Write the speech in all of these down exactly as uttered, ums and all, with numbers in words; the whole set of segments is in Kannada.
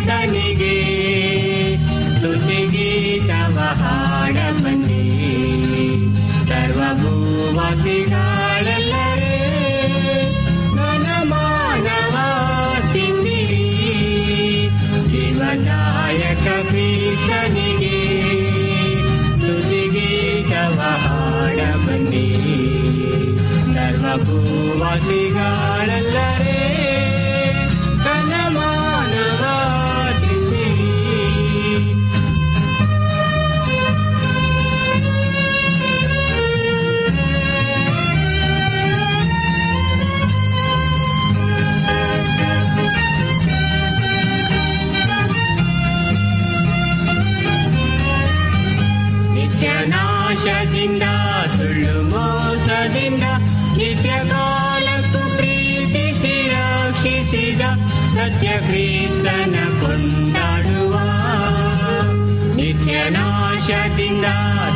ಸ್ತನಿಗೆ ಸ್ತುತಿಗೆ ತವ ಹಾಡಮನಿ ಸರ್ವಭೂವತಿಗಳಲ್ಲೇ ಮನಮಾನವಾಸಿನಿ ಜೀವದಾಯಕ ಸ್ತನಿಗೆ ಸ್ತುತಿಗೆ ತವ ಹಾಡಮನಿ ಸರ್ವಭೂವತಿಗಳಲ್ಲೇ ನಾಶದಿಂದ ಸುಳ್ಳು ಮೋಸದಿಂದ ನಿತ್ಯ ಕಾಲಕ್ಕೂ ಪ್ರೀತಿಸಿ ರಕ್ಷಿಸಿದ ಸತ್ಯ ಕ್ರಿಸ್ತನ ಕೊಂಡಾಡುವ ನಿತ್ಯ ನಾಶದಿಂದ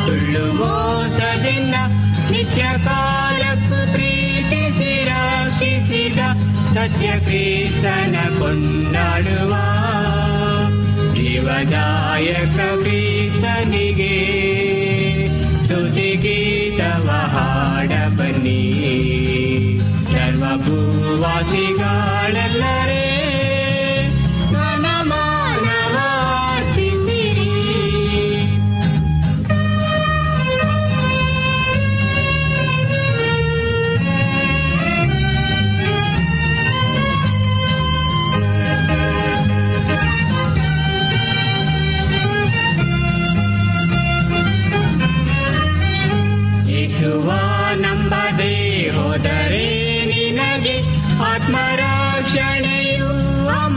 ಸುಳ್ಳು ಮೋಸದಿಂದ ನಿತ್ಯ ಕಾಲಕ್ಕೂ ಪ್ರೀತಿಸಿ ರಕ್ಷಿಸಿದ ಸತ್ಯ ಕ್ರಿಸ್ತನ ಕೊಂಡಾಡುವ ಜೀವದಾಯಕ ಕ್ರಿಸ್ತನಿಗೆ ಸ್ತುತಿಗೆ ತವ ಹಾಡ ಬನ್ನಿ ಸರ್ವಭೂವಾಸಿಗಳಲ್ಲರೇ ಆತ್ಮರಕ್ಷಣೆಯು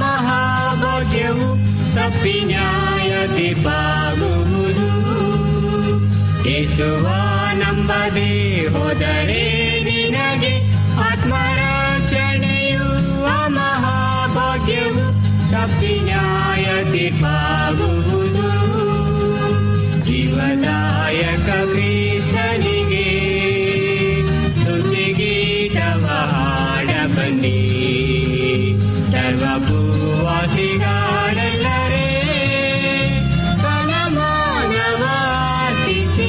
ಮಹಾಭಾಗ್ಯವು ತಪ್ಪಿ ನ್ಯಾಯತಿ ಬಾಗುವುದು ಯೇಸುವ ನಂಬದೆ ಹೋದರೆ ನಿನಗೆ ಆತ್ಮರಕ್ಷಣೆಯು ಮಹಾಭಾಗ್ಯವು ತಪ್ಪಿ ನ್ಯಾಯತಿ ಬಾಗುವುದು ಜೀವದಾಯಕ ಕ್ರಿಸ್ತನಿಗೆ ಸ್ತುತಿಗೆ ತವ ಹಾಡ ಬನ್ನಿ ಸರ್ವಭೂವಾಸಿಗಳಲ್ಲರೇ ಮನಮಾನವಾಸಿಸಿ.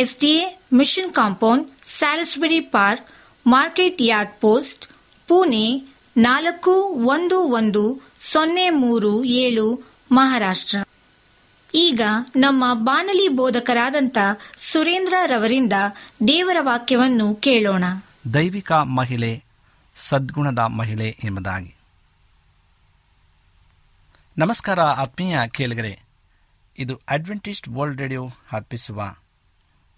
S D A mission compound, Salisbury Park, Market Yard post, Pune ನಾಲ್ಕು ಒಂದು ಒಂದು ಸೊನ್ನೆ ಮೂರು ಏಳು, ಮಹಾರಾಷ್ಟ್ರ. ಈಗ ನಮ್ಮ ಬಾನಲಿ ಬೋಧಕರಾದಂಥ ಸುರೇಂದ್ರ ರವರಿಂದ ದೇವರ ವಾಕ್ಯವನ್ನು ಕೇಳೋಣ. ದೈವಿಕ ಮಹಿಳೆ, ಸದ್ಗುಣದ ಮಹಿಳೆ ಎಂಬುದಾಗಿ. ನಮಸ್ಕಾರ ಆತ್ಮೀಯ ಕೇಳಿಗರೆ, ಇದು ಅಡ್ವೆಂಟಿಸ್ಟ್ ವರ್ಲ್ಡ್ ರೇಡಿಯೋ ಅರ್ಪಿಸುವ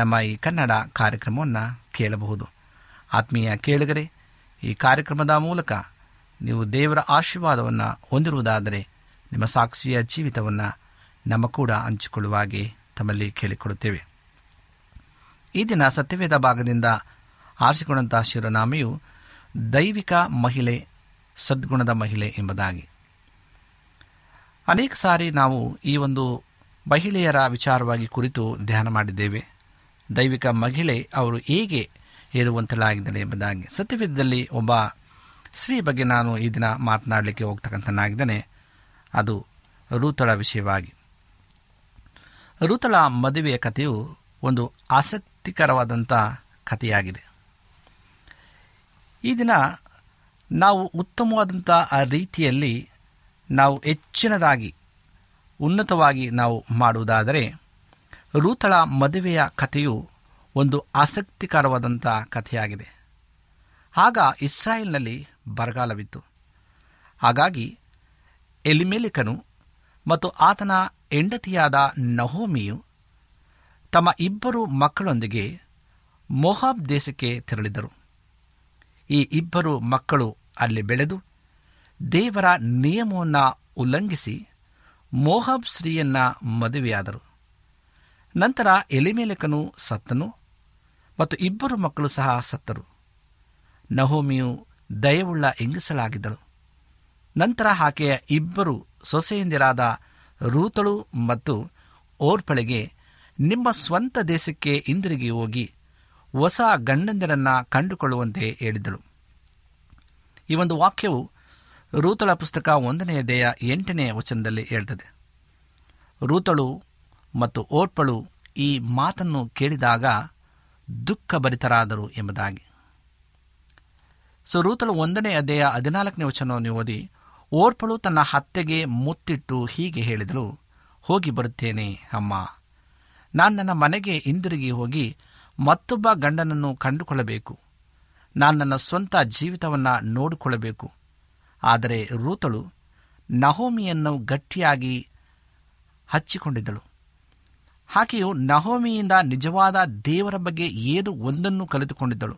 ನಮ್ಮ ಈ ಕನ್ನಡ ಕಾರ್ಯಕ್ರಮವನ್ನು ಕೇಳಬಹುದು. ಆತ್ಮೀಯ ಕೇಳುಗರೆ, ಈ ಕಾರ್ಯಕ್ರಮದ ಮೂಲಕ ನೀವು ದೇವರ ಆಶೀರ್ವಾದವನ್ನು ಹೊಂದಿರುವುದಾದರೆ ನಿಮ್ಮ ಸಾಕ್ಷಿಯ ಜೀವಿತವನ್ನು ನಮ್ಮ ಕೂಡ ಹಂಚಿಕೊಳ್ಳುವಾಗೆ ತಮ್ಮಲ್ಲಿ ಕೇಳಿಕೊಡುತ್ತೇವೆ. ಈ ದಿನ ಸತ್ಯವೇದ ಭಾಗದಿಂದ ಆರಿಸಿಕೊಂಡಂಥ ಶಿರೋನಾಮೆಯು ದೈವಿಕ ಮಹಿಳೆ, ಸದ್ಗುಣದ ಮಹಿಳೆ ಎಂಬುದಾಗಿ. ಅನೇಕ ಸಾರಿ ನಾವು ಈ ಒಂದು ಮಹಿಳೆಯರ ವಿಚಾರವಾಗಿ ಕುರಿತು ಧ್ಯಾನ ಮಾಡಿದ್ದೇವೆ. ದೈವಿಕ ಮಹಿಳೆ ಅವರು ಹೇಗೆ ಹೇಳುವಂತಲಾಗಿದ್ದಾಳೆ ಎಂಬುದಾಗಿ. ಸತ್ಯವೇದದಲ್ಲಿ ಒಬ್ಬ ಸ್ತ್ರೀ ಬಗ್ಗೆ ನಾನು ಈ ದಿನ ಮಾತನಾಡಲಿಕ್ಕೆ ಹೋಗ್ತಕ್ಕಂಥನಾಗಿದ್ದೇನೆ. ಅದು ರೂತಳ ವಿಷಯವಾಗಿ. ರೂತಳ ಮದುವೆಯ ಕಥೆಯು ಒಂದು ಆಸಕ್ತಿಕರವಾದಂಥ ಕಥೆಯಾಗಿದೆ. ಈ ದಿನ ನಾವು ಉತ್ತಮವಾದಂಥ ಆ ರೀತಿಯಲ್ಲಿ ನಾವು ಹೆಚ್ಚಿನದಾಗಿ ಉನ್ನತವಾಗಿ ನಾವು ಮಾಡುವುದಾದರೆ ರೂತಳ ಮದುವೆಯ ಕಥೆಯು ಒಂದು ಆಸಕ್ತಿಕರವಾದಂಥ ಕಥೆಯಾಗಿದೆ. ಆಗ ಇಸ್ರಾಯೇಲ್ನಲ್ಲಿ ಬರಗಾಲವಿತ್ತು. ಹಾಗಾಗಿ ಎಲಿಮೆಲೆಕನು ಮತ್ತು ಆತನ ಹೆಂಡತಿಯಾದ ನಹೋಮಿಯು ತಮ್ಮ ಇಬ್ಬರು ಮಕ್ಕಳೊಂದಿಗೆ ಮೋಹಾಬ್ ದೇಶಕ್ಕೆ ತೆರಳಿದರು. ಈ ಇಬ್ಬರು ಮಕ್ಕಳು ಅಲ್ಲಿ ಬೆಳೆದು ದೇವರ ನಿಯಮವನ್ನು ಉಲ್ಲಂಘಿಸಿ ಮೋಹಾಬ್ ಸ್ತ್ರೀಯನ್ನು ಮದುವೆಯಾದರು. ನಂತರ ಎಲಿಮೆಲೆಕನು ಸತ್ತನು ಮತ್ತು ಇಬ್ಬರು ಮಕ್ಕಳು ಸಹ ಸತ್ತರು. ನಹೋಮಿಯು ದಯವುಳ್ಳ ಹೆಂಗಸಳಾಗಿದ್ದಳು. ನಂತರ ಆಕೆಯ ಇಬ್ಬರು ಸೊಸೆಯಂದಿರಾದ ರೂತಳು ಮತ್ತು ಓರ್ಪಳಿಗೆ, ನಿಮ್ಮ ಸ್ವಂತ ದೇಶಕ್ಕೆ ಹಿಂದಿರುಗಿ ಹೋಗಿ ಹೊಸ ಗಂಡಂದಿರನ್ನು ಕಂಡುಕೊಳ್ಳುವಂತೆ ಹೇಳಿದಳು. ಈ ಒಂದು ವಾಕ್ಯವು ರೂತಳ ಪುಸ್ತಕ ಒಂದನೆಯ ಅಧ್ಯಾಯ ಎಂಟನೇ ವಚನದಲ್ಲಿ ಹೇಳ್ತದೆ. ರೂತಳು ಮತ್ತು ಓರ್ಪಳು ಈ ಮಾತನ್ನು ಕೇಳಿದಾಗ ದುಃಖಭರಿತರಾದರು ಎಂಬುದಾಗಿ. ಸೊ ರೂತಳು ಒಂದನೇ ಅಧ್ಯಾಯ ಹದಿನಾಲ್ಕನೇ ವಚನವನ್ನು ಓದಿ, ಓರ್ಪಳು ತನ್ನ ಅತ್ತೆಗೆ ಮುತ್ತಿಟ್ಟು ಹೀಗೆ ಹೇಳಿದಳು, ಹೋಗಿ ಬರುತ್ತೇನೆ ಅಮ್ಮ, ನಾನು ನನ್ನ ಮನೆಗೆ ಹಿಂದಿರುಗಿ ಹೋಗಿ ಮತ್ತೊಬ್ಬ ಗಂಡನನ್ನು ಕಂಡುಕೊಳ್ಳಬೇಕು, ನಾನು ನನ್ನ ಸ್ವಂತ ಜೀವಿತವನ್ನು ನೋಡಿಕೊಳ್ಳಬೇಕು. ಆದರೆ ರೂತಳು ನಹೋಮಿಯನ್ನು ಗಟ್ಟಿಯಾಗಿ ಹಚ್ಚಿಕೊಂಡಿದ್ದಳು. ಆಕೆಯು ನಹೋಮಿಯಿಂದ ನಿಜವಾದ ದೇವರ ಬಗ್ಗೆ ಏನು ಒಂದನ್ನು ಕಲಿತುಕೊಂಡಿದ್ದಳು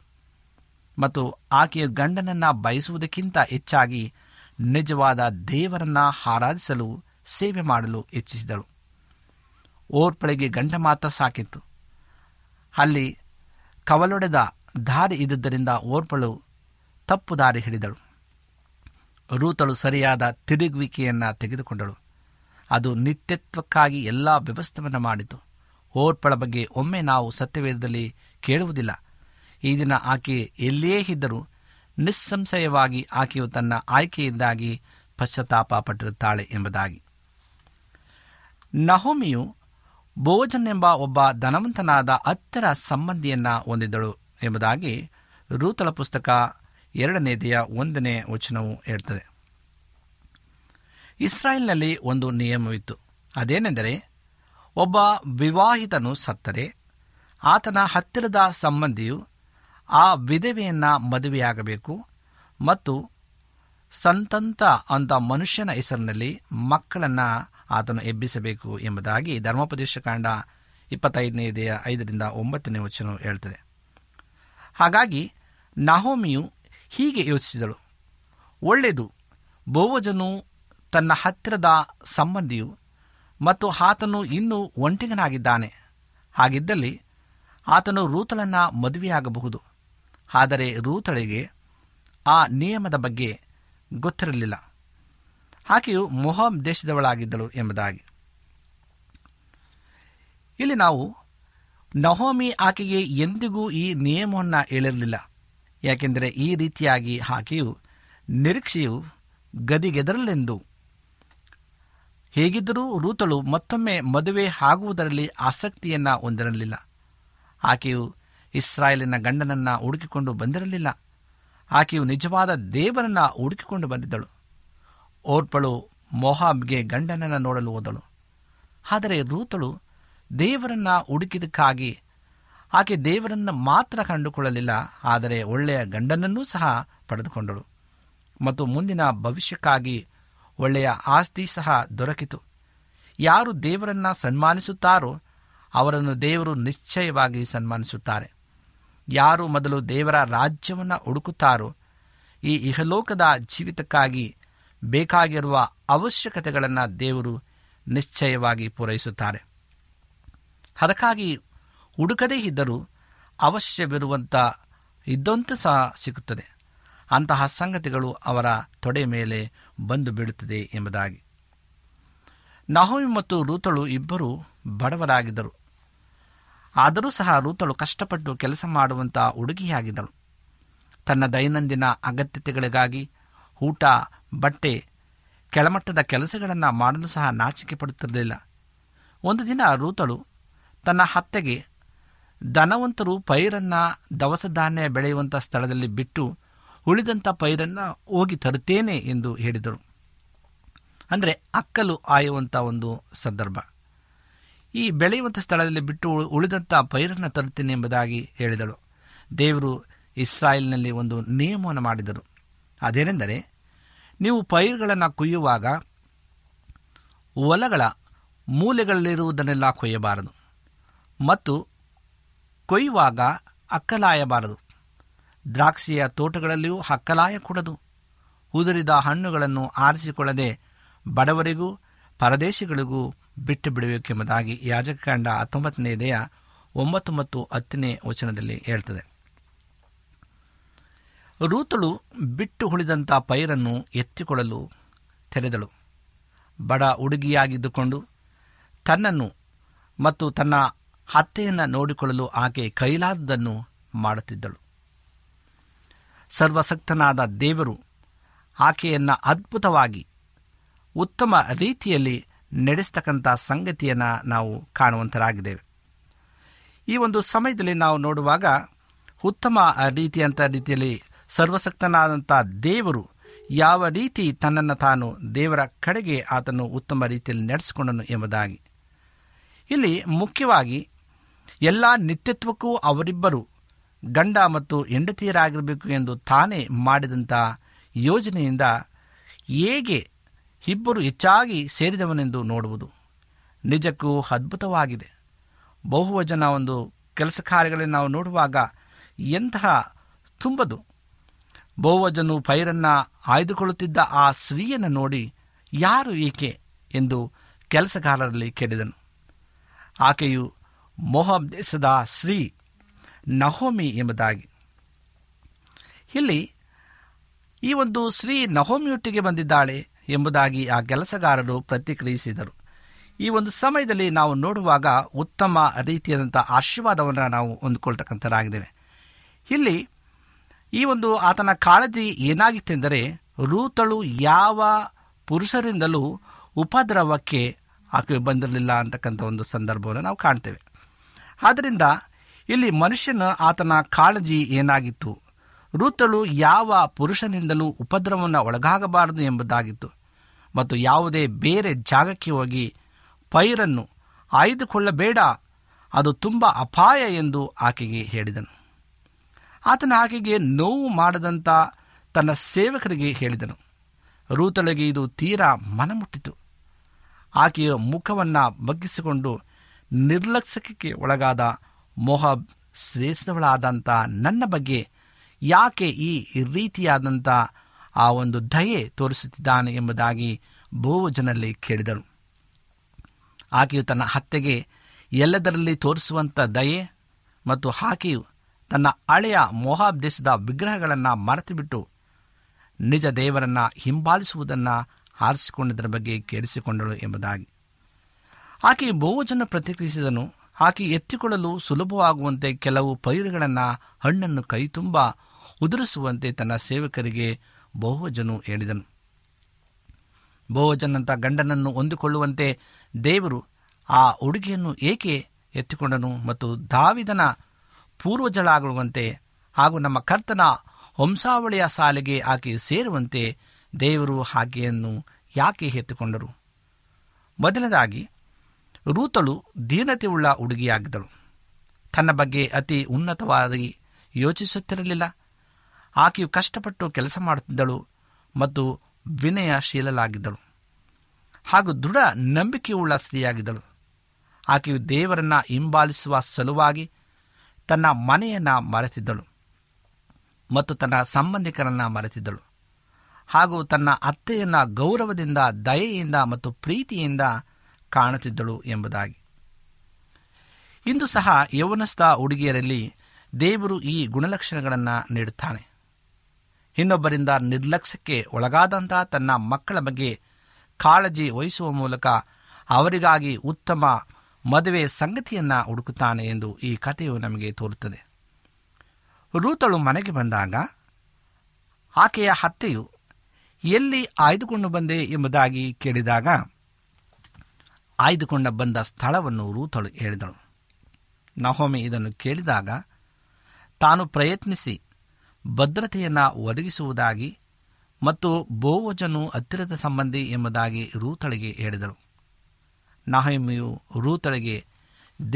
ಮತ್ತು ಆಕೆಯ ಗಂಡನನ್ನು ಬಯಸುವುದಕ್ಕಿಂತ ಹೆಚ್ಚಾಗಿ ನಿಜವಾದ ದೇವರನ್ನು ಆರಾಧಿಸಲು, ಸೇವೆ ಮಾಡಲು ಇಚ್ಛಿಸಿದಳು. ಓರ್ಪಳಿಗೆ ಗಂಡ ಮಾತ್ರ ಸಾಕಿತ್ತು. ಅಲ್ಲಿ ಕವಲೊಡೆದ ದಾರಿ ಇದ್ದುದರಿಂದ ಓರ್ಪಳು ತಪ್ಪು ದಾರಿ ಹಿಡಿದಳು. ರೂತಳು ಸರಿಯಾದ ತಿರುಗುವಿಕೆಯನ್ನು ತೆಗೆದುಕೊಂಡಳು. ಅದು ನಿತ್ಯತ್ವಕ್ಕಾಗಿ ಎಲ್ಲ ವ್ಯವಸ್ಥೆಯನ್ನು ಮಾಡಿತು. ಓರ್ಪಳ ಬಗ್ಗೆ ಒಮ್ಮೆ ನಾವು ಸತ್ಯವೇದದಲ್ಲಿ ಕೇಳುವುದಿಲ್ಲ. ಈ ದಿನ ಆಕೆ ಎಲ್ಲಿಯೇ ಇದ್ದರೂ ನಿಸ್ಸಂಶಯವಾಗಿ ಆಕೆಯು ತನ್ನ ಆಯ್ಕೆಯಿಂದಾಗಿ ಪಶ್ಚಾತ್ತಾಪ ಪಟ್ಟಿರುತ್ತಾಳೆ ಎಂಬುದಾಗಿ. ನಹೋಮಿಯು ಬೋಜನ್ ಎಂಬ ಒಬ್ಬ ಧನವಂತನಾದ ಹತ್ತಿರ ಸಂಬಂಧಿಯನ್ನು ಹೊಂದಿದ್ದಳು ಎಂಬುದಾಗಿ ರೂತಳ ಪುಸ್ತಕ ಎರಡನೇದೆಯ ಒಂದನೇ ವಚನವು ಹೇಳ್ತದೆ. ಇಸ್ರಾಯೇಲ್ನಲ್ಲಿ ಒಂದು ನಿಯಮವಿತ್ತು. ಅದೇನೆಂದರೆ, ಒಬ್ಬ ವಿವಾಹಿತನು ಸತ್ತರೆ ಆತನ ಹತ್ತಿರದ ಸಂಬಂಧಿಯು ಆ ವಿಧವೆಯನ್ನು ಮದುವೆಯಾಗಬೇಕು ಮತ್ತು ಸಂತಂತ ಅಂತ ಮನುಷ್ಯನ ಹೆಸರಿನಲ್ಲಿ ಮಕ್ಕಳನ್ನು ಆತನು ಎಬ್ಬಿಸಬೇಕು ಎಂಬುದಾಗಿ ಧರ್ಮೋಪದೇಶ ಕಾಂಡ ಇಪ್ಪತ್ತೈದನೇ ಅಧ್ಯಾಯ ಐದರಿಂದ ಒಂಬತ್ತನೇ ವಚನ ಹೇಳ್ತದೆ. ಹಾಗಾಗಿ ನಹೋಮಿಯು ಹೀಗೆ ಯೋಚಿಸಿದಳು, ಒಳ್ಳೆಯದು, ಬೋವಜನು ತನ್ನ ಹತ್ತಿರದ ಸಂಬಂಧಿಯು ಮತ್ತು ಆತನು ಇನ್ನೂ ಒಂಟಿಗನಾಗಿದ್ದಾನೆ. ಹಾಗಿದ್ದಲ್ಲಿ ಆತನು ರೂತಳನ್ನು ಮದುವೆಯಾಗಬಹುದು. ಆದರೆ ರೂತಳಿಗೆ ಆ ನಿಯಮದ ಬಗ್ಗೆ ಗೊತ್ತಿರಲಿಲ್ಲ. ಆಕೆಯು ಮೊಹಾಮ್ ದೇಶದವಳಾಗಿದ್ದಳು ಎಂಬುದಾಗಿ ಇಲ್ಲಿ ನಾವು ನಹೋಮಿ ಆಕೆಗೆ ಎಂದಿಗೂ ಈ ನಿಯಮವನ್ನು ಹೇಳಿರಲಿಲ್ಲ. ಯಾಕೆಂದರೆ ಈ ರೀತಿಯಾಗಿ ಆಕೆಯು ನಿರೀಕ್ಷೆಯು ಗದಿಗೆದರಲೆಂದು. ಹೇಗಿದ್ದರೂ ರೂತಳು ಮತ್ತೊಮ್ಮೆ ಮದುವೆ ಆಗುವುದರಲ್ಲಿ ಆಸಕ್ತಿಯನ್ನು ಹೊಂದಿರಲಿಲ್ಲ. ಆಕೆಯು ಇಸ್ರಾಯೇಲಿನ ಗಂಡನನ್ನು ಹುಡುಕಿಕೊಂಡು ಬಂದಿರಲಿಲ್ಲ. ಆಕೆಯು ನಿಜವಾದ ದೇವರನ್ನು ಹುಡುಕಿಕೊಂಡು ಬಂದಿದ್ದಳು. ಓರ್ಪಳು ಮೋಹಾಬ್ಗೆ ಗಂಡನನ್ನು ನೋಡಲು ಹೋದಳು. ಆದರೆ ರೂತಳು ದೇವರನ್ನು ಹುಡುಕಿದ್ದಕ್ಕಾಗಿ ಆಕೆ ದೇವರನ್ನು ಮಾತ್ರ ಕಂಡುಕೊಳ್ಳಲಿಲ್ಲ, ಆದರೆ ಒಳ್ಳೆಯ ಗಂಡನನ್ನೂ ಸಹ ಪಡೆದುಕೊಂಡಳು ಮತ್ತು ಮುಂದಿನ ಭವಿಷ್ಯಕ್ಕಾಗಿ ಒಳ್ಳೆಯ ಆಸ್ತಿ ಸಹ ದೊರಕಿತು. ಯಾರು ದೇವರನ್ನು ಸನ್ಮಾನಿಸುತ್ತಾರೋ ಅವರನ್ನು ದೇವರು ನಿಶ್ಚಯವಾಗಿ ಸನ್ಮಾನಿಸುತ್ತಾರೆ. ಯಾರು ಮೊದಲು ದೇವರ ರಾಜ್ಯವನ್ನು ಹುಡುಕುತ್ತಾರೋ ಈ ಇಹಲೋಕದ ಜೀವಿತಕ್ಕಾಗಿ ಬೇಕಾಗಿರುವ ಅವಶ್ಯಕತೆಗಳನ್ನು ದೇವರು ನಿಶ್ಚಯವಾಗಿ ಪೂರೈಸುತ್ತಾರೆ. ಅದಕ್ಕಾಗಿ ಹುಡುಕದೇ ಇದ್ದರೂ ಅವಶ್ಯವಿರುವಂಥ ಇದ್ದಂತೂ ಸಹ ಸಿಗುತ್ತದೆ. ಅಂತಹ ಸಂಗತಿಗಳು ಅವರ ತೊಡೆ ಮೇಲೆ ಬಂದು ಬೀಳುತ್ತದೆ ಎಂಬುದಾಗಿ. ನಹೋಮಿ ಮತ್ತು ರೂತಳು ಇಬ್ಬರು ಬಡವರಾಗಿದ್ದರು. ಆದರೂ ಸಹ ರೂತಳು ಕಷ್ಟಪಟ್ಟು ಕೆಲಸ ಮಾಡುವಂಥ ಹುಡುಗಿಯಾಗಿದ್ದಳು. ತನ್ನ ದೈನಂದಿನ ಅಗತ್ಯತೆಗಳಿಗಾಗಿ ಊಟ, ಬಟ್ಟೆ, ಕೆಳಮಟ್ಟದ ಕೆಲಸಗಳನ್ನು ಮಾಡಲು ಸಹ ನಾಚಿಕೆ ಪಡುತ್ತಿರಲಿಲ್ಲ. ಒಂದು ದಿನ ರೂತಳು ತನ್ನ ಅತ್ತೆಗೆ ಧನವಂತರು ಪೈರನ್ನು ದವಸ ಧಾನ್ಯ ಬೆಳೆಯುವಂಥ ಸ್ಥಳದಲ್ಲಿ ಬಿಟ್ಟು ಉಳಿದಂಥ ಪೈರನ್ನು ಹೋಗಿ ತರುತ್ತೇನೆ ಎಂದು ಹೇಳಿದರು. ಅಂದರೆ ಅಕ್ಕಲು ಆಯುವಂಥ ಒಂದು ಸಂದರ್ಭ. ಈ ಬೆಳೆಯುವಂಥ ಸ್ಥಳದಲ್ಲಿ ಬಿಟ್ಟು ಉಳಿದಂಥ ಪೈರನ್ನು ತರುತ್ತೇನೆ ಎಂಬುದಾಗಿ ಹೇಳಿದಳು. ದೇವರು ಇಸ್ರಾಯೇಲ್ನಲ್ಲಿ ಒಂದು ನಿಯಮವನ್ನು ಮಾಡಿದರು. ಅದೇನೆಂದರೆ, ನೀವು ಪೈರುಗಳನ್ನು ಕೊಯ್ಯುವಾಗ ಹೊಲಗಳ ಮೂಲೆಗಳಲ್ಲಿರುವುದನ್ನೆಲ್ಲ ಕೊಯ್ಯಬಾರದು ಮತ್ತು ಕೊಯ್ಯುವಾಗ ಅಕ್ಕಲಾಯಬಾರದು. ದ್ರಾಕ್ಷಿಯ ತೋಟಗಳಲ್ಲಿಯೂ ಹಕ್ಕಲಾಯಕೂಡದು. ಉದುರಿದ ಹಣ್ಣುಗಳನ್ನು ಆರಿಸಿಕೊಳ್ಳದೆ ಬಡವರಿಗೂ ಪರದೇಶಿಗಳಿಗೂ ಬಿಟ್ಟು ಬಿಡಬೇಕೆಂಬುದಾಗಿ ಯಾಜಕಕಾಂಡ ಹತ್ತೊಂಬತ್ತನೆಯದೆಯ ಒಂಬತ್ತು ಮತ್ತು ಹತ್ತನೇ ವಚನದಲ್ಲಿ ಹೇಳ್ತದೆ. ರೂತಳು ಬಿಟ್ಟು ಉಳಿದಂಥ ಪೈರನ್ನು ಎತ್ತಿಕೊಳ್ಳಲು ತೆರೆದಳು. ಬಡ ಹುಡುಗಿಯಾಗಿದ್ದುಕೊಂಡು ತನ್ನನ್ನು ಮತ್ತು ತನ್ನ ಅತ್ತೆಯನ್ನು ನೋಡಿಕೊಳ್ಳಲು ಆಕೆ ಕೈಲಾದದ್ದನ್ನು ಮಾಡುತ್ತಿದ್ದಳು. ಸರ್ವಸಕ್ತನಾದ ದೇವರು ಆಕೆಯನ್ನು ಅದ್ಭುತವಾಗಿ ಉತ್ತಮ ರೀತಿಯಲ್ಲಿ ನಡೆಸ್ತಕ್ಕಂಥ ಸಂಗತಿಯನ್ನು ನಾವು ಕಾಣುವಂತರಾಗಿದ್ದೇವೆ. ಈ ಒಂದು ಸಮಯದಲ್ಲಿ ನಾವು ನೋಡುವಾಗ ಉತ್ತಮ ರೀತಿಯಂಥ ರೀತಿಯಲ್ಲಿ ಸರ್ವಸಕ್ತನಾದಂಥ ದೇವರು ಯಾವ ರೀತಿ ತನ್ನನ್ನು ತಾನು ದೇವರ ಕಡೆಗೆ ಆತನು ಉತ್ತಮ ರೀತಿಯಲ್ಲಿ ನಡೆಸಿಕೊಂಡನು ಎಂಬುದಾಗಿ. ಇಲ್ಲಿ ಮುಖ್ಯವಾಗಿ ಎಲ್ಲ ನಿತ್ಯತ್ವಕ್ಕೂ ಅವರಿಬ್ಬರು ಗಂಡ ಮತ್ತು ಹೆಂಡತಿಯರಾಗಿರಬೇಕು ಎಂದು ತಾನೇ ಮಾಡಿದಂಥ ಯೋಜನೆಯಿಂದ ಹೇಗೆ ಇಬ್ಬರು ಹೆಚ್ಚಾಗಿ ಸೇರಿದವನೆಂದು ನೋಡುವುದು ನಿಜಕ್ಕೂ ಅದ್ಭುತವಾಗಿದೆ. ಬಹುವಚನ ಒಂದು ಕೆಲಸ ಕಾರ್ಯಗಳನ್ನು ನಾವು ನೋಡುವಾಗ ಎಂತಹ ತುಂಬದು. ಬಹುವಜನು ಪೈರನ್ನು ಆಯ್ದುಕೊಳ್ಳುತ್ತಿದ್ದ ಆ ಸ್ತ್ರೀಯನ್ನು ನೋಡಿ ಯಾರು ಈಕೆ ಎಂದು ಕೆಲಸಗಾರರಲ್ಲಿ ಕೇಳಿದನು. ಆಕೆಯು ಮೋಹಾಬ್ ದೇಶದ ಸ್ತ್ರೀ ನಹೋಮಿ ಎಂಬುದಾಗಿ. ಇಲ್ಲಿ ಈ ಒಂದು ಸ್ತ್ರೀ ನಹೋಮಿಯೊಟ್ಟಿಗೆ ಬಂದಿದ್ದಾಳೆ ಎಂಬುದಾಗಿ ಆ ಕೆಲಸಗಾರರು ಪ್ರತಿಕ್ರಿಯಿಸಿದರು. ಈ ಒಂದು ಸಮಯದಲ್ಲಿ ನಾವು ನೋಡುವಾಗ ಉತ್ತಮ ರೀತಿಯಾದಂಥ ಆಶೀರ್ವಾದವನ್ನು ನಾವು ಹೊಂದ್ಕೊಳ್ತಕ್ಕಂಥರಾಗಿದ್ದೇವೆ. ಇಲ್ಲಿ ಈ ಒಂದು ಆತನ ಕಾಳಜಿ ಏನಾಗಿತ್ತೆಂದರೆ, ರೂತಳು ಯಾವ ಪುರುಷರಿಂದಲೂ ಉಪದ್ರವಕ್ಕೆ ಆಕೆ ಬಂದಿರಲಿಲ್ಲ ಅಂತಕ್ಕಂಥ ಒಂದು ಸಂದರ್ಭವನ್ನು ನಾವು ಕಾಣ್ತೇವೆ. ಆದ್ದರಿಂದ ಇಲ್ಲಿ ಮನುಷ್ಯನ ಆತನ ಕಾಳಜಿ ಏನಾಗಿತ್ತು, ರೂತಳು ಯಾವ ಪುರುಷನಿಂದಲೂ ಉಪದ್ರವವನ್ನು ಒಳಗಾಗಬಾರದು ಎಂಬುದಾಗಿತ್ತು ಮತ್ತು ಯಾವುದೇ ಬೇರೆ ಜಾಗಕ್ಕೆ ಹೋಗಿ ಪೈರನ್ನು ಆಯ್ದುಕೊಳ್ಳಬೇಡ, ಅದು ತುಂಬ ಅಪಾಯ ಎಂದು ಆಕೆಗೆ ಹೇಳಿದನು. ಆತನ ಆಕೆಗೆ ನೋವು ಮಾಡದಂಥ ತನ್ನ ಸೇವಕರಿಗೆ ಹೇಳಿದನು. ರೂತಳಿಗೆ ಇದು ತೀರಾ ಮನಮುಟ್ಟಿತು. ಆಕೆಯ ಮುಖವನ್ನು ಬಗ್ಗಿಸಿಕೊಂಡು ನಿರ್ಲಕ್ಷ್ಯಕ್ಕೆ ಒಳಗಾದ ಮೋಹಾಬ್ ಶ್ರೇಷ್ಠವಳಾದಂಥ ನನ್ನ ಬಗ್ಗೆ ಯಾಕೆ ಈ ರೀತಿಯಾದಂಥ ಆ ಒಂದು ದಯೆ ತೋರಿಸುತ್ತಿದ್ದಾನೆ ಎಂಬುದಾಗಿ ಬಹುವಜನಲ್ಲಿ ಕೇಳಿದರು. ಆಕೆಯು ತನ್ನ ಅತ್ತೆಗೆ ಎಲ್ಲದರಲ್ಲಿ ತೋರಿಸುವಂಥ ದಯೆ ಮತ್ತು ಆಕೆಯು ತನ್ನ ಹಳೆಯ ಮೋಹಾಬ್ ದೇಶದ ವಿಗ್ರಹಗಳನ್ನು ಮರೆತುಬಿಟ್ಟು ನಿಜ ದೇವರನ್ನು ಹಿಂಬಾಲಿಸುವುದನ್ನು ಆರಿಸಿಕೊಂಡಿದ್ದರ ಬಗ್ಗೆ ಕೇಳಿಸಿಕೊಂಡಳು ಎಂಬುದಾಗಿ ಆಕೆ ಬಹುಜನ ಪ್ರತಿಕ್ರಿಯಿಸಿದನು. ಆಕೆ ಎತ್ತಿಕೊಳ್ಳಲು ಸುಲಭವಾಗುವಂತೆ ಕೆಲವು ಪೈರುಗಳನ್ನು, ಹಣ್ಣನ್ನು ಕೈ ತುಂಬ ಉದುರಿಸುವಂತೆ ತನ್ನ ಸೇವಕರಿಗೆ ಬೋವಜನು ಹೇಳಿದನು. ಬೋವಜನಂಥ ಗಂಡನನ್ನು ಹೊಂದಿಕೊಳ್ಳುವಂತೆ ದೇವರು ಆ ಉಡುಗೆಯನ್ನು ಏಕೆ ಎತ್ತಿಕೊಂಡನು ಮತ್ತು ದಾವಿದನ ಪೂರ್ವಜಳಾಗುವಂತೆ ಹಾಗೂ ನಮ್ಮ ಕರ್ತನ ವಂಸಾವಳಿಯ ಸಾಲಿಗೆ ಆಕೆಯು ಸೇರುವಂತೆ ದೇವರು ಆಕೆಯನ್ನು ಯಾಕೆ ಎತ್ತಿಕೊಂಡರು? ಮೊದಲನೇದಾಗಿ, ರೂತಳು ದೀನತೆಯುಳ್ಳ ಹುಡುಗಿಯಾಗಿದ್ದಳು. ತನ್ನ ಬಗ್ಗೆ ಅತಿ ಉನ್ನತವಾಗಿ ಯೋಚಿಸುತ್ತಿರಲಿಲ್ಲ. ಆಕೆಯು ಕಷ್ಟಪಟ್ಟು ಕೆಲಸ ಮಾಡುತ್ತಿದ್ದಳು ಮತ್ತು ವಿನಯಶೀಲಳಾಗಿದ್ದಳು ಹಾಗೂ ದೃಢ ನಂಬಿಕೆಯುಳ್ಳ ಸ್ತ್ರೀಯಾಗಿದ್ದಳು. ಆಕೆಯು ದೇವರನ್ನು ಹಿಂಬಾಲಿಸುವ ಸಲುವಾಗಿ ತನ್ನ ಮನೆಯನ್ನು ಮರೆತಿದ್ದಳು ಮತ್ತು ತನ್ನ ಸಂಬಂಧಿಕರನ್ನು ಮರೆತಿದ್ದಳು ಹಾಗೂ ತನ್ನ ಅತ್ತೆಯನ್ನು ಗೌರವದಿಂದ, ದಯೆಯಿಂದ ಮತ್ತು ಪ್ರೀತಿಯಿಂದ ಕಾಣುತ್ತಿದ್ದಳು ಎಂಬುದಾಗಿ. ಇಂದು ಸಹ ಯೌವನಸ್ಥ ಹುಡುಗಿಯರಲ್ಲಿ ದೇವರು ಈ ಗುಣಲಕ್ಷಣಗಳನ್ನು ನೀಡುತ್ತಾನೆ. ಇನ್ನೊಬ್ಬರಿಂದ ನಿರ್ಲಕ್ಷ್ಯಕ್ಕೆ ಒಳಗಾದಂಥ ತನ್ನ ಮಕ್ಕಳ ಬಗ್ಗೆ ಕಾಳಜಿ ವಹಿಸುವ ಮೂಲಕ ಅವರಿಗಾಗಿ ಉತ್ತಮ ಮದುವೆ ಸಂಗತಿಯನ್ನು ಹುಡುಕುತ್ತಾನೆ ಎಂದು ಈ ಕಥೆಯು ನಮಗೆ ತೋರುತ್ತದೆ. ರೂತಳು ಮನೆಗೆ ಬಂದಾಗ ಆಕೆಯ ಅತ್ತೆಯು ಎಲ್ಲಿ ಆಯ್ದುಕೊಂಡು ಬಂದೆ ಎಂಬುದಾಗಿ ಕೇಳಿದಾಗ ಆಯ್ದುಕೊಂಡ ಬಂದ ಸ್ಥಳವನ್ನು ರೂತಳು ಹೇಳಿದಳು. ನಹೋಮಿ ಇದನ್ನು ಕೇಳಿದಾಗ ತಾನು ಪ್ರಯತ್ನಿಸಿ ಭದ್ರತೆಯನ್ನು ಒದಗಿಸುವುದಾಗಿ ಮತ್ತು ಬೋವಜನು ಹತ್ತಿರದ ಸಂಬಂಧಿ ಎಂಬುದಾಗಿ ರೂತಳಿಗೆ ಹೇಳಿದಳು. ನಹೋಮಿಯು ರೂತಳಿಗೆ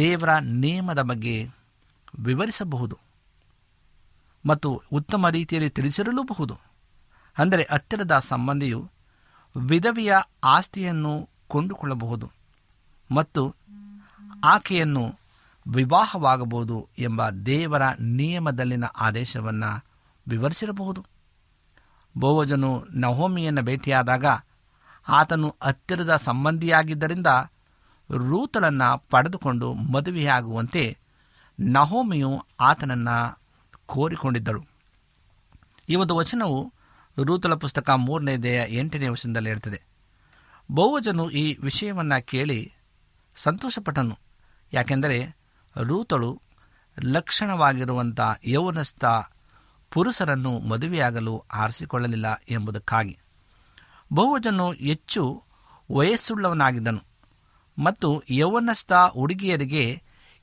ದೇವರ ನಿಯಮದ ಬಗ್ಗೆ ವಿವರಿಸಬಹುದು ಮತ್ತು ಉತ್ತಮ ರೀತಿಯಲ್ಲಿ ತಿಳಿಸಿರಲೂಬಹುದು. ಅಂದರೆ ಹತ್ತಿರದ ಸಂಬಂಧಿಯು ವಿಧವೆಯ ಆಸ್ತಿಯನ್ನು ಕೊಂಡುಕೊಳ್ಳಬಹುದು ಮತ್ತು ಆಕೆಯನ್ನು ವಿವಾಹವಾಗಬಹುದು ಎಂಬ ದೇವರ ನಿಯಮದಲ್ಲಿನ ಆದೇಶವನ್ನು ವಿವರಿಸಿರಬಹುದು. ಬೋವಜನು ನಹೋಮಿಯನ್ನು ಭೇಟಿಯಾದಾಗ ಆತನು ಹತ್ತಿರದ ಸಂಬಂಧಿಯಾಗಿದ್ದರಿಂದ ರೂತಳನ್ನು ಪಡೆದುಕೊಂಡು ಮದುವೆಯಾಗುವಂತೆ ನಹೋಮಿಯು ಆತನನ್ನು ಕೋರಿಕೊಂಡಿದ್ದಳು. ಈ ಒಂದು ವಚನವು ರೂತಳ ಪುಸ್ತಕ ಮೂರನೇ ಅಧ್ಯಾಯ ಎಂಟನೇ ವಚನದಲ್ಲಿ ಇರ್ತದೆ. ಬೋವಜನು ಈ ವಿಷಯವನ್ನು ಕೇಳಿ ಸಂತೋಷಪಟ್ಟನು, ಯಾಕೆಂದರೆ ರೂತಳು ಲಕ್ಷಣವಾಗಿರುವಂಥ ಯೌವನಸ್ಥ ಪುರುಷರನ್ನು ಮದುವೆಯಾಗಲು ಆರಿಸಿಕೊಳ್ಳಲಿಲ್ಲ ಎಂಬುದಕ್ಕಾಗಿ. ಬೋವಜನು ಹೆಚ್ಚು ವಯಸ್ಸುಳ್ಳವನಾಗಿದ್ದನು ಮತ್ತು ಯೌವನಸ್ಥ ಹುಡುಗಿಯರಿಗೆ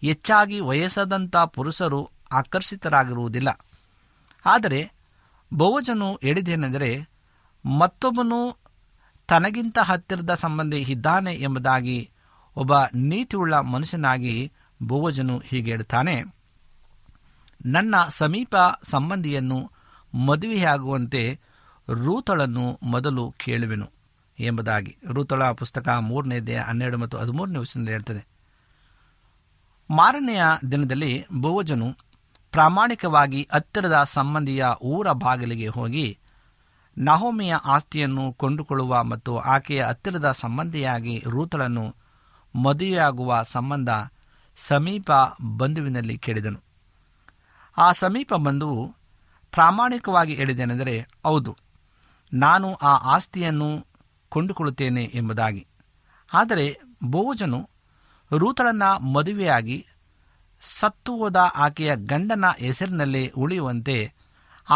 ಹೆಚ್ಚಾಗಿ ವಯಸ್ಸಾದಂಥ ಪುರುಷರು ಆಕರ್ಷಿತರಾಗಿರುವುದಿಲ್ಲ. ಆದರೆ ಬೋವಜನು ಹೇಳಿದ್ದೇನೆಂದರೆ ಮತ್ತೊಬ್ಬನು ತನಗಿಂತ ಹತ್ತಿರದ ಸಂಬಂಧಿ ಇದ್ದಾನೆ ಎಂಬುದಾಗಿ. ಒಬ್ಬ ನೀತಿಯುಳ್ಳ ಮನುಷ್ಯನಾಗಿ ಬೋವಜನು ಹೀಗೆ ಹೇಳ್ತಾನೆ, ನನ್ನ ಸಮೀಪ ಸಂಬಂಧಿಯನ್ನು ಮದುವೆಯಾಗುವಂತೆ ರೂತಳನ್ನು ಮೊದಲು ಕೇಳುವೆನು ಎಂಬುದಾಗಿ ರೂತಳ ಪುಸ್ತಕ ಮೂರನೇ ಅಧ್ಯಾಯ ಹನ್ನೆರಡು ಮತ್ತು ಹದಿಮೂರನೇ ವಚನದಲ್ಲಿ ಹೇಳ್ತದೆ. ಮಾರನೆಯ ದಿನದಲ್ಲಿ ಬೋವಜನು ಪ್ರಾಮಾಣಿಕವಾಗಿ ಹತ್ತಿರದ ಸಂಬಂಧಿಯ ಊರ ಬಾಗಿಲಿಗೆ ಹೋಗಿ ನಹೋಮಿಯ ಆಸ್ತಿಯನ್ನು ಕೊಂಡುಕೊಳ್ಳುವ ಮತ್ತು ಆಕೆಯ ಹತ್ತಿರದ ಸಂಬಂಧಿಯಾಗಿ ರೂತಳನ್ನು ಮದುವೆಯಾಗುವ ಸಂಬಂಧ ಸಮೀಪ ಬಂಧುವಿನಲ್ಲಿ ಕೇಳಿದನು. ಆ ಸಮೀಪ ಬಂಧುವು ಪ್ರಾಮಾಣಿಕವಾಗಿ ಹೇಳಿದೆನೆಂದರೆ, ಹೌದು, ನಾನು ಆ ಆಸ್ತಿಯನ್ನು ಕೊಂಡುಕೊಳ್ಳುತ್ತೇನೆ ಎಂಬುದಾಗಿ. ಆದರೆ ಬೋವಜನು ರೂತಳನ್ನು ಮದುವೆಯಾಗಿ ಸತ್ತು ಹೋದ ಆಕೆಯ ಗಂಡನ ಹೆಸರಿನಲ್ಲಿ ಉಳಿಯುವಂತೆ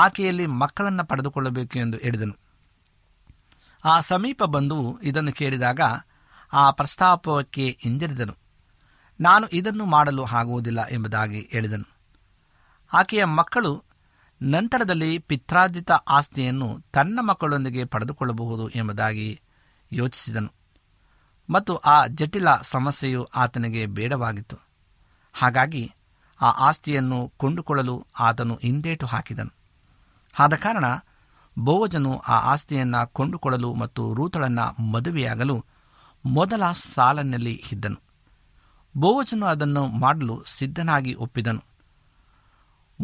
ಆಕೆಯಲ್ಲಿ ಮಕ್ಕಳನ್ನು ಪಡೆದುಕೊಳ್ಳಬೇಕು ಎಂದು ಹೇಳಿದನು. ಆ ಸಮೀಪ ಬಂಧುವು ಇದನ್ನು ಕೇಳಿದಾಗ ಆ ಪ್ರಸ್ತಾಪಕ್ಕೆ ಹಿಂಜರಿದನು. ನಾನು ಇದನ್ನು ಮಾಡಲು ಆಗುವುದಿಲ್ಲ ಎಂಬುದಾಗಿ ಹೇಳಿದನು. ಆಕೆಯ ಮಕ್ಕಳು ನಂತರದಲ್ಲಿ ಪಿತ್ರಾರ್ಜಿತ ಆಸ್ತಿಯನ್ನು ತನ್ನ ಮಕ್ಕಳೊಂದಿಗೆ ಪಡೆದುಕೊಳ್ಳಬಹುದು ಎಂಬುದಾಗಿ ಯೋಚಿಸಿದನು ಮತ್ತು ಆ ಜಟಿಲ ಸಮಸ್ಯೆಯು ಆತನಿಗೆ ಬೇಡವಾಗಿತ್ತು. ಹಾಗಾಗಿ ಆ ಆಸ್ತಿಯನ್ನು ಕೊಂಡುಕೊಳ್ಳಲು ಆತನು ಹಿಂದೇಟು ಹಾಕಿದನು. ಆದ ಕಾರಣ ಬೋವಜನು ಆ ಆಸ್ತಿಯನ್ನು ಕೊಂಡುಕೊಳ್ಳಲು ಮತ್ತು ರೂತಳನ್ನು ಮದುವೆಯಾಗಲು ಮೊದಲ ಸಾಲನಲ್ಲಿ ಇದ್ದನು. ಬೋವಜನು ಅದನ್ನು ಮಾಡಲು ಸಿದ್ಧನಾಗಿ ಒಪ್ಪಿದನು.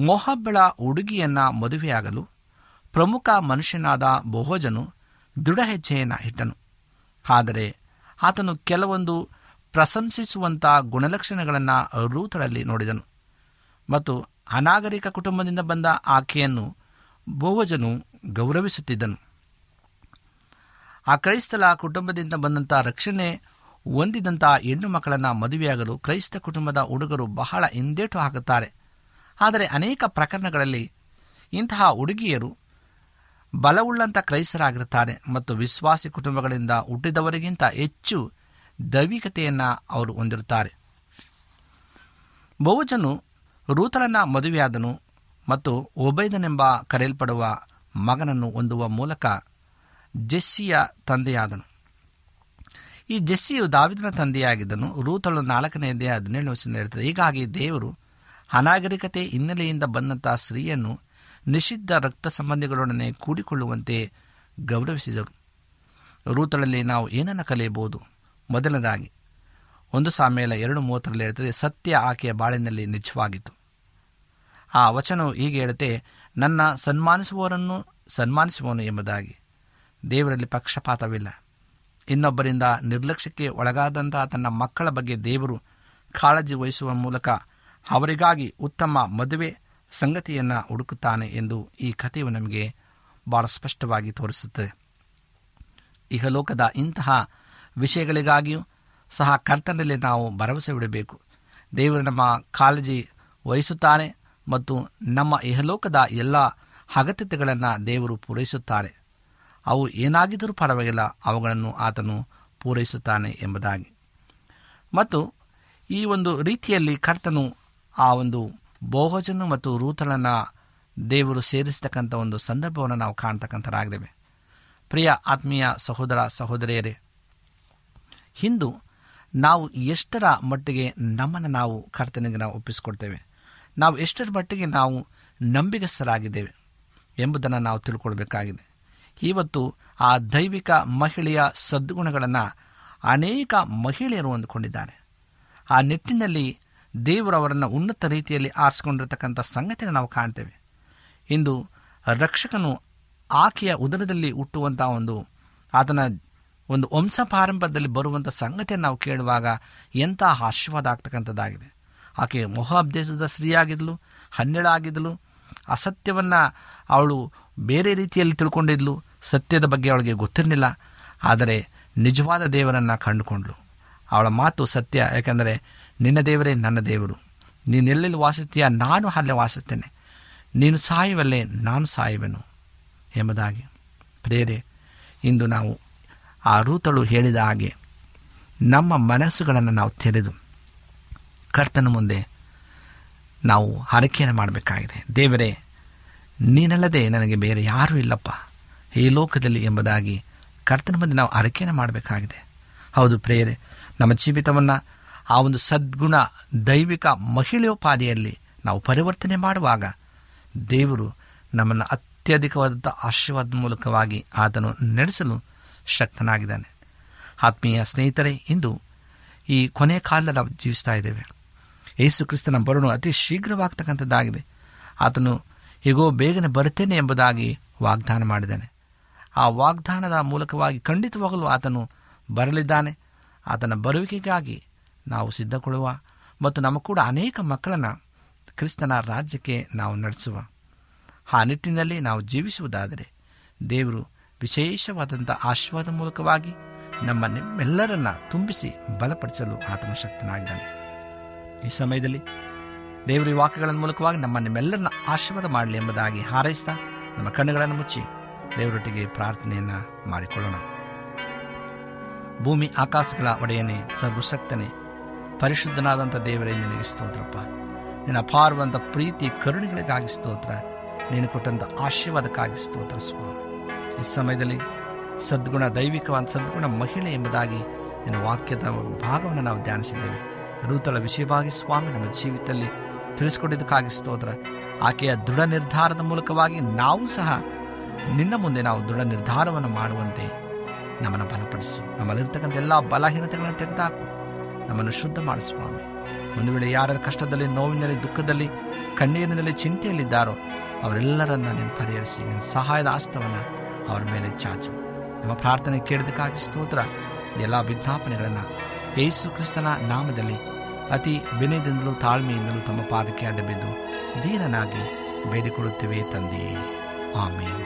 ಮೋಹಬ್ಬಳ ಹುಡುಗಿಯನ್ನು ಮದುವೆಯಾಗಲು ಪ್ರಮುಖ ಮನುಷ್ಯನಾದ ಬೋವಜನು ದೃಢ ಹೆಜ್ಜೆಯನ್ನು ಇಟ್ಟನು. ಆದರೆ ಆತನು ಕೆಲವೊಂದು ಪ್ರಶಂಸಿಸುವಂಥ ಗುಣಲಕ್ಷಣಗಳನ್ನು ರೂತಳಲ್ಲಿ ನೋಡಿದನು ಮತ್ತು ಅನಾಗರಿಕ ಕುಟುಂಬದಿಂದ ಬಂದ ಆಕೆಯನ್ನು ಬೋವಜನು ಗೌರವಿಸುತ್ತಿದ್ದನು. ಆ ಕ್ರೈಸ್ತಳ ಕುಟುಂಬದಿಂದ ಬಂದಂಥ ರಕ್ಷಣೆ ಹೊಂದಿದಂಥ ಹೆಣ್ಣು ಮಕ್ಕಳನ್ನು ಮದುವೆಯಾಗಲು ಕ್ರೈಸ್ತ ಕುಟುಂಬದ ಹುಡುಗರು ಬಹಳ ಹಿಂದೇಟು ಹಾಕುತ್ತಾರೆ. ಆದರೆ ಅನೇಕ ಪ್ರಕರಣಗಳಲ್ಲಿ ಇಂತಹ ಹುಡುಗಿಯರು ಬಲವುಳ್ಳಂಥ ಕ್ರೈಸ್ತರಾಗಿರ್ತಾರೆ ಮತ್ತು ವಿಶ್ವಾಸಿ ಕುಟುಂಬಗಳಿಂದ ಹುಟ್ಟಿದವರಿಗಿಂತ ಹೆಚ್ಚು ದೈವಿಕತೆಯನ್ನು ಅವರು ಹೊಂದಿರುತ್ತಾರೆ. ಬೋಜನು ರೂತನನ್ನು ಮದುವೆಯಾದನು ಮತ್ತು ಒಬೈದನೆಂಬ ಕರೆಯಲ್ಪಡುವ ಮಗನನ್ನು ಹೊಂದುವ ಮೂಲಕ ಜೆಸ್ಸಿಯ ತಂದೆಯಾದನು. ಈ ಜೆಸ್ಸಿಯು ದಾವಿದನ ತಂದೆಯಾಗಿದ್ದನು. ರೂತಳು ನಾಲ್ಕನೆಯದೇ ಹದಿನೇಳು ವರ್ಷದಿಂದ ಹೇಳ್ತದೆ, ಹೀಗಾಗಿ ದೇವರು ಅನಾಗರಿಕತೆ ಹಿನ್ನೆಲೆಯಿಂದ ಬಂದಂಥ ಸ್ತ್ರೀಯನ್ನು ನಿಷಿದ್ಧ ರಕ್ತ ಸಂಬಂಧಿಗಳೊಡನೆ ಕೂಡಿಕೊಳ್ಳುವಂತೆ ಗೌರವಿಸಿದರು. ರೂತಳಲ್ಲಿ ನಾವು ಏನನ್ನು ಕಲಿಯಬಹುದು? ಮೊದಲನೇದಾಗಿ ಒಂದು ಸಾಮ್ಯಲ ಎರಡು ಮೂವತ್ತರಲ್ಲಿ ಹೇಳ್ತದೆ, ಸತ್ಯ ಆಕೆಯ ಬಾಳಿನಲ್ಲಿ ನಿಜವಾಗಿತ್ತು. ಆ ವಚನವು ಹೀಗೆ ಹೇಳುತ್ತೆ, ನನ್ನ ಸನ್ಮಾನಿಸುವವರನ್ನು ಸನ್ಮಾನಿಸುವವನು ಎಂಬುದಾಗಿ. ದೇವರಲ್ಲಿ ಪಕ್ಷಪಾತವಿಲ್ಲ. ಇನ್ನೊಬ್ಬರಿಂದ ನಿರ್ಲಕ್ಷ್ಯಕ್ಕೆ ಒಳಗಾದಂತಹ ತನ್ನ ಮಕ್ಕಳ ಬಗ್ಗೆ ದೇವರು ಕಾಳಜಿ ವಹಿಸುವ ಮೂಲಕ ಅವರಿಗಾಗಿ ಉತ್ತಮ ಮದುವೆ ಸಂಗತಿಯನ್ನು ಹುಡುಕುತ್ತಾನೆ ಎಂದು ಈ ಕಥೆಯು ನಮಗೆ ಭಾಳ ಸ್ಪಷ್ಟವಾಗಿ ತೋರಿಸುತ್ತದೆ. ಇಹಲೋಕದ ಇಂತಹ ವಿಷಯಗಳಿಗಾಗಿಯೂ ಸಹ ಕರ್ತನಲ್ಲಿ ನಾವು ಭರವಸೆ ಬಿಡಬೇಕು. ದೇವರು ನಮ್ಮ ಕಾಳಜಿ ವಹಿಸುತ್ತಾನೆ ಮತ್ತು ನಮ್ಮ ಇಹಲೋಕದ ಎಲ್ಲ ಅಗತ್ಯತೆಗಳನ್ನು ದೇವರು ಪೂರೈಸುತ್ತಾರೆ. ಅವು ಏನಾಗಿದ್ದರೂ ಪರವಾಗಿಲ್ಲ, ಅವುಗಳನ್ನು ಆತನು ಪೂರೈಸುತ್ತಾನೆ ಎಂಬುದಾಗಿ. ಮತ್ತು ಈ ಒಂದು ರೀತಿಯಲ್ಲಿ ಕರ್ತನು ಆ ಒಂದು ಬೋಜನು ಮತ್ತು ರೂತಳನ್ನು ದೇವರು ಸೇರಿಸತಕ್ಕಂಥ ಒಂದು ಸಂದರ್ಭವನ್ನು ನಾವು ಕಾಣ್ತಕ್ಕಂಥರಾಗಿದ್ದೇವೆ. ಪ್ರಿಯ ಆತ್ಮೀಯ ಸಹೋದರ ಸಹೋದರಿಯರೇ, ಇಂದು ನಾವು ಎಷ್ಟರ ಮಟ್ಟಿಗೆ ನಮ್ಮನ್ನು ನಾವು ಕರ್ತನಿಗೆ ನಾವು ಒಪ್ಪಿಸಿಕೊಡ್ತೇವೆ, ನಾವು ಎಷ್ಟರ ಮಟ್ಟಿಗೆ ನಾವು ನಂಬಿಗಸ್ಥರಾಗಿದ್ದೇವೆ ಎಂಬುದನ್ನು ನಾವು ತಿಳ್ಕೊಳ್ಬೇಕಾಗಿದೆ. ಇವತ್ತು ಆ ದೈವಿಕ ಮಹಿಳೆಯ ಸದ್ಗುಣಗಳನ್ನು ಅನೇಕ ಮಹಿಳೆಯರು ಹೊಂದಿಕೊಂಡಿದ್ದಾರೆ. ಆ ನಿಟ್ಟಿನಲ್ಲಿ ದೇವರವರನ್ನು ಉನ್ನತ ರೀತಿಯಲ್ಲಿ ಆರಿಸಿಕೊಂಡಿರ್ತಕ್ಕಂಥ ಸಂಗತಿಯನ್ನು ನಾವು ಕಾಣ್ತೇವೆ. ಇಂದು ರಕ್ಷಕನು ಆಕೆಯ ಉದರದಲ್ಲಿ ಹುಟ್ಟುವಂಥ ಒಂದು ಆತನ ಒಂದು ವಂಶ ಪಾರಂಪರ್ಯದಲ್ಲಿ ಬರುವಂಥ ಸಂಗತಿಯನ್ನು ನಾವು ಕೇಳುವಾಗ ಎಂಥ ಆಶೀರ್ವಾದ ಆಗ್ತಕ್ಕಂಥದ್ದಾಗಿದೆ. ಆಕೆ ಮೊಹಾಬ್ ದೇಶದ ಸ್ತ್ರೀಯಾಗಿದ್ದಳು, ಹನ್ನೆರಡಾಗಿದ್ದಳು. ಅಸತ್ಯವನ್ನು ಅವಳು ಬೇರೆ ರೀತಿಯಲ್ಲಿ ತಿಳ್ಕೊಂಡಿದ್ಲು, ಸತ್ಯದ ಬಗ್ಗೆ ಅವಳಿಗೆ ಗೊತ್ತಿರಲಿಲ್ಲ, ಆದರೆ ನಿಜವಾದ ದೇವರನ್ನು ಕಂಡುಕೊಂಡ್ಳು. ಅವಳ ಮಾತು ಸತ್ಯ, ಯಾಕೆಂದರೆ ನಿನ್ನ ದೇವರೇ ನನ್ನ ದೇವರು, ನೀನೆಲ್ಲೆಲ್ಲಿ ವಾಸಿಸ್ತೀಯ ನಾನು ಅಲ್ಲೇ ವಾಸಿಸ್ತೇನೆ, ನೀನು ಸಾಯುವಲ್ಲೇ ನಾನು ಸಾಯುವೆನು ಎಂಬುದಾಗಿ. ಪ್ರೇರೆ, ಇಂದು ನಾವು ಆ ರೂತಳು ಹೇಳಿದ ಹಾಗೆ ನಮ್ಮ ಮನಸ್ಸುಗಳನ್ನು ನಾವು ತೆರೆದು ಕರ್ತನ ಮುಂದೆ ನಾವು ಹರಕೆಯನ್ನು ಮಾಡಬೇಕಾಗಿದೆ. ದೇವರೇ, ನೀನಲ್ಲದೆ ನನಗೆ ಬೇರೆ ಯಾರೂ ಇಲ್ಲಪ್ಪ ಈ ಲೋಕದಲ್ಲಿ ಎಂಬುದಾಗಿ ಕರ್ತನ ಮುಂದೆ ನಾವು ಹರಕೆಯನ್ನು ಮಾಡಬೇಕಾಗಿದೆ. ಹೌದು ಪ್ರೇರೆ, ನಮ್ಮ ಜೀವಿತವನ್ನು ಆ ಒಂದು ಸದ್ಗುಣ ದೈವಿಕ ಮಹಿಳೆಯೋಪಾದಿಯಲ್ಲಿ ನಾವು ಪರಿವರ್ತನೆ ಮಾಡುವಾಗ ದೇವರು ನಮ್ಮನ್ನು ಅತ್ಯಧಿಕವಾದಂಥ ಆಶೀರ್ವಾದ ಮೂಲಕವಾಗಿ ಆತನು ನಡೆಸಲು ಶಕ್ತನಾಗಿದ್ದಾನೆ. ಆತ್ಮೀಯ ಸ್ನೇಹಿತರೇ, ಇಂದು ಈ ಕೊನೆಯ ಕಾಲದಲ್ಲಿ ನಾವು ಜೀವಿಸ್ತಾ ಇದ್ದೇವೆ. ಯೇಸು ಕ್ರಿಸ್ತನ ಬರೋಣ ಅತಿ ಶೀಘ್ರವಾಗ್ತಕ್ಕಂಥದ್ದಾಗಿದೆ. ಆತನು ಹೀಗೋ ಬೇಗನೆ ಬರುತ್ತೇನೆ ಎಂಬುದಾಗಿ ವಾಗ್ದಾನ ಮಾಡಿದ್ದಾನೆ. ಆ ವಾಗ್ದಾನದ ಮೂಲಕವಾಗಿ ಖಂಡಿತವಾಗಲೂ ಆತನು ಬರಲಿದ್ದಾನೆ. ಆತನ ಬರುವಿಕೆಗಾಗಿ ನಾವು ಸಿದ್ಧಕೊಳ್ಳುವ ಮತ್ತು ನಮ್ಮ ಕೂಡ ಅನೇಕ ಮಕ್ಕಳನ್ನು ಕ್ರಿಸ್ತನ ರಾಜ್ಯಕ್ಕೆ ನಾವು ನಡೆಸುವ ಆ ನಿಟ್ಟಿನಲ್ಲಿ ನಾವು ಜೀವಿಸುವುದಾದರೆ ದೇವರು ವಿಶೇಷವಾದಂಥ ಆಶೀರ್ವಾದ ಮೂಲಕವಾಗಿ ನಮ್ಮನ್ನೆಲ್ಲರನ್ನು ತುಂಬಿಸಿ ಬಲಪಡಿಸಲು ಆತನ ಶಕ್ತನಾಗಿದ್ದಾನೆ. ಈ ಸಮಯದಲ್ಲಿ ದೇವರ ವಾಕ್ಯಗಳ ಮೂಲಕವಾಗಿ ನಮ್ಮನ್ನೆಲ್ಲರನ್ನ ಆಶೀರ್ವಾದ ಮಾಡಲಿ ಎಂಬುದಾಗಿ ಹಾರೈಸ್ತಾ ನಮ್ಮ ಕಣ್ಣುಗಳನ್ನು ಮುಚ್ಚಿ ದೇವರೊಟ್ಟಿಗೆ ಪ್ರಾರ್ಥನೆಯನ್ನು ಮಾಡಿಕೊಳ್ಳೋಣ. ಭೂಮಿ ಆಕಾಶಗಳ ಒಡೆಯನೇ, ಸರ್ವಶಕ್ತನೇ, ಪರಿಶುದ್ಧನಾದಂಥ ದೇವರೇ, ನಿನಗೆ ಸ್ತೋತ್ರಪ್ಪ. ನಿನ್ನ ಅಪಾರವಂಥ ಪ್ರೀತಿ ಕರುಣೆಗಳಿಗಾಗಿ ಸ್ತೋತ್ರ, ನೀನು ಕೊಟ್ಟಂಥ ಆಶೀರ್ವಾದಕ್ಕಾಗಿ ಸ್ತೋತ್ರ ಸ್ವಾಮಿ. ಈ ಸಮಯದಲ್ಲಿ ಸದ್ಗುಣ ದೈವಿಕವಾದ ಸದ್ಗುಣ ಮಹಿಳೆ ಎಂಬುದಾಗಿ ನಿನ್ನ ವಾಕ್ಯದ ಭಾಗವನ್ನು ನಾವು ಧ್ಯಾನಿಸಿದ್ದೇವೆ. ರೂತಳ ವಿಷಯವಾಗಿ ಸ್ವಾಮಿ ನಮ್ಮ ಜೀವಿತದಲ್ಲಿ ತಿಳಿಸ್ಕೊಟ್ಟಿದ್ದಕ್ಕಾಗಿ ಸ್ತೋತ್ರ. ಆಕೆಯ ದೃಢ ನಿರ್ಧಾರದ ಮೂಲಕವಾಗಿ ನಾವು ಸಹ ನಿನ್ನ ಮುಂದೆ ನಾವು ದೃಢ ನಿರ್ಧಾರವನ್ನು ಮಾಡುವಂತೆ ನಮ್ಮನ್ನು ಬಲಪಡಿಸು. ನಮ್ಮಲ್ಲಿರ್ತಕ್ಕಂಥ ಎಲ್ಲ ಬಲಹೀನತೆಗಳನ್ನು ತೆಗೆದುಹಾಕು, ನಮ್ಮನ್ನು ಶುದ್ಧ ಮಾಡು ಸ್ವಾಮಿ. ಒಂದು ವೇಳೆ ಯಾರ ಕಷ್ಟದಲ್ಲಿ, ನೋವಿನಲ್ಲಿ, ದುಃಖದಲ್ಲಿ, ಕಣ್ಣೀರಿನಲ್ಲಿ, ಚಿಂತೆಯಲ್ಲಿದ್ದಾರೋ ಅವರೆಲ್ಲರನ್ನ ನೀನು ಪರಿಹರಿಸಿ ನಿನ್ನ ಸಹಾಯದ ಹಸ್ತವನ್ನು ಅವರ ಮೇಲೆ ಚಾಚು. ನಮ್ಮ ಪ್ರಾರ್ಥನೆ ಕೇಳಿದಕ್ಕಾಗಿ ಸ್ತೋತ್ರ. ಎಲ್ಲ ವಿಜ್ಞಾಪನೆಗಳನ್ನು ಯೇಸು ಕ್ರಿಸ್ತನ ನಾಮದಲ್ಲಿ ಅತಿ ವಿನಯದಿಂದಲೂ ತಾಳ್ಮೆಯಿಂದಲೂ ತಮ್ಮ ಪಾದಕ್ಕೆ ಅಡ್ಡಬಿದ್ದು ದೀನನಾಗಿ ಬೇಡಿಕೊಳ್ಳುತ್ತೇವೆ ತಂದೆಯೇ, ಆಮೇಲೆ.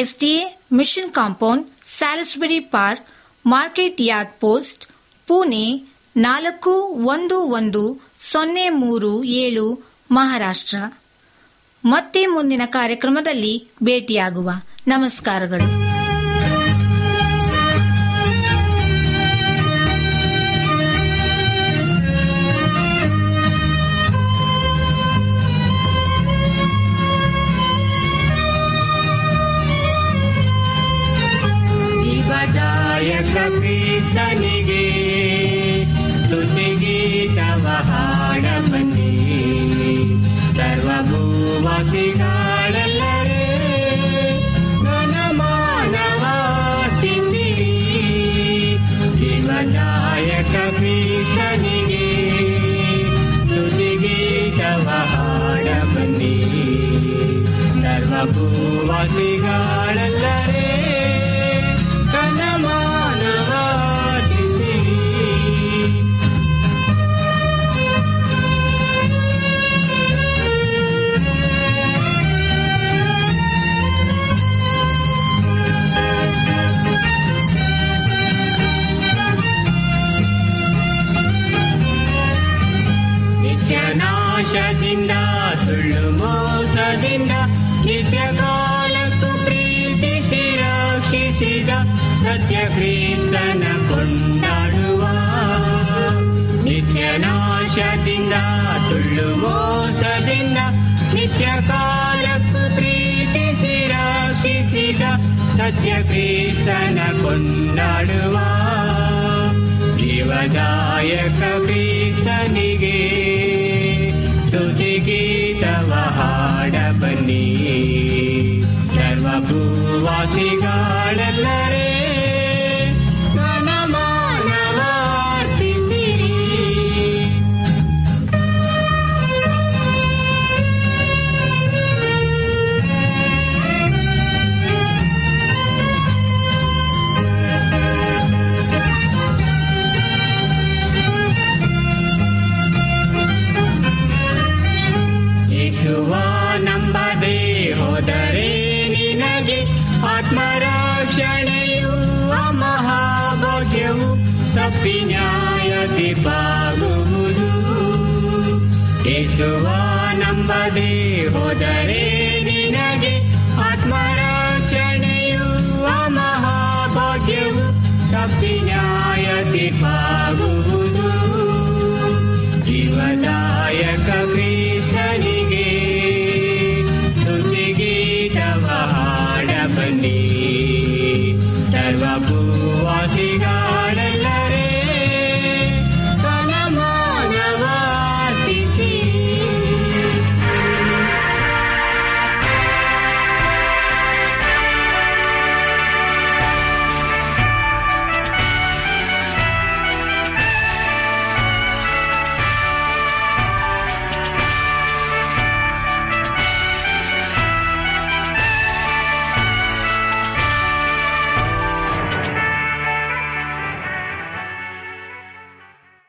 S D A mission compound, Salisbury Park, Market Yard post, Pune ನಾಲ್ಕು ಒಂದು ಒಂದು ಸೊನ್ನೆ ಮೂರು ಏಳು, ಮಹಾರಾಷ್ಟ್ರ. ಮತ್ತೆ ಮುಂದಿನ ಕಾರ್ಯಕ್ರಮದಲ್ಲಿ ಭೇಟಿಯಾಗುವ. ನಮಸ್ಕಾರಗಳು. ನಿತ್ಯನಾಶದಿಂದ ಸುಳ್ಳು ಮೋಸದಿಂದ ನಿತ್ಯ ಕಾಲಕ್ಕೂ ಪ್ರೀತಿಸಿ ರಕ್ಷಿಸಿದ ಸತ್ಯ ಕ್ರಿಸ್ತನ ಕೊಂಡಾಡುವ. ನಿತ್ಯನಾಶದಿಂದ ಸುಳ್ಳು ಮೋಸದಿಂದ ನಿತ್ಯ ಕಾಲಕ್ಕೂ ಪ್ರೀತಿಸಿ ರಕ್ಷಿಸಿದ ಸತ್ಯ ಕ್ರಿಸ್ತನ ಕೊಂಡಾಡುವ. ಜೀವದಾಯಕ ಕ್ರಿಸ್ತನಿಗೆ ಗೀತವ ಹಾಡ ಬನ್ನಿ. ಸರ್ವ ಭೂವಾಸಿಗಳಲ್ಲರೇ ಾಗುವುದು ಯೇಸುವ ನಂಬದೆ ಹೋದರೆ ನಿನಗೆ ಆತ್ಮರಕ್ಷಣೆಯು ಮಹಾಭಾಗ್ಯವು ತಪ್ಪಿನಾಯತಿ.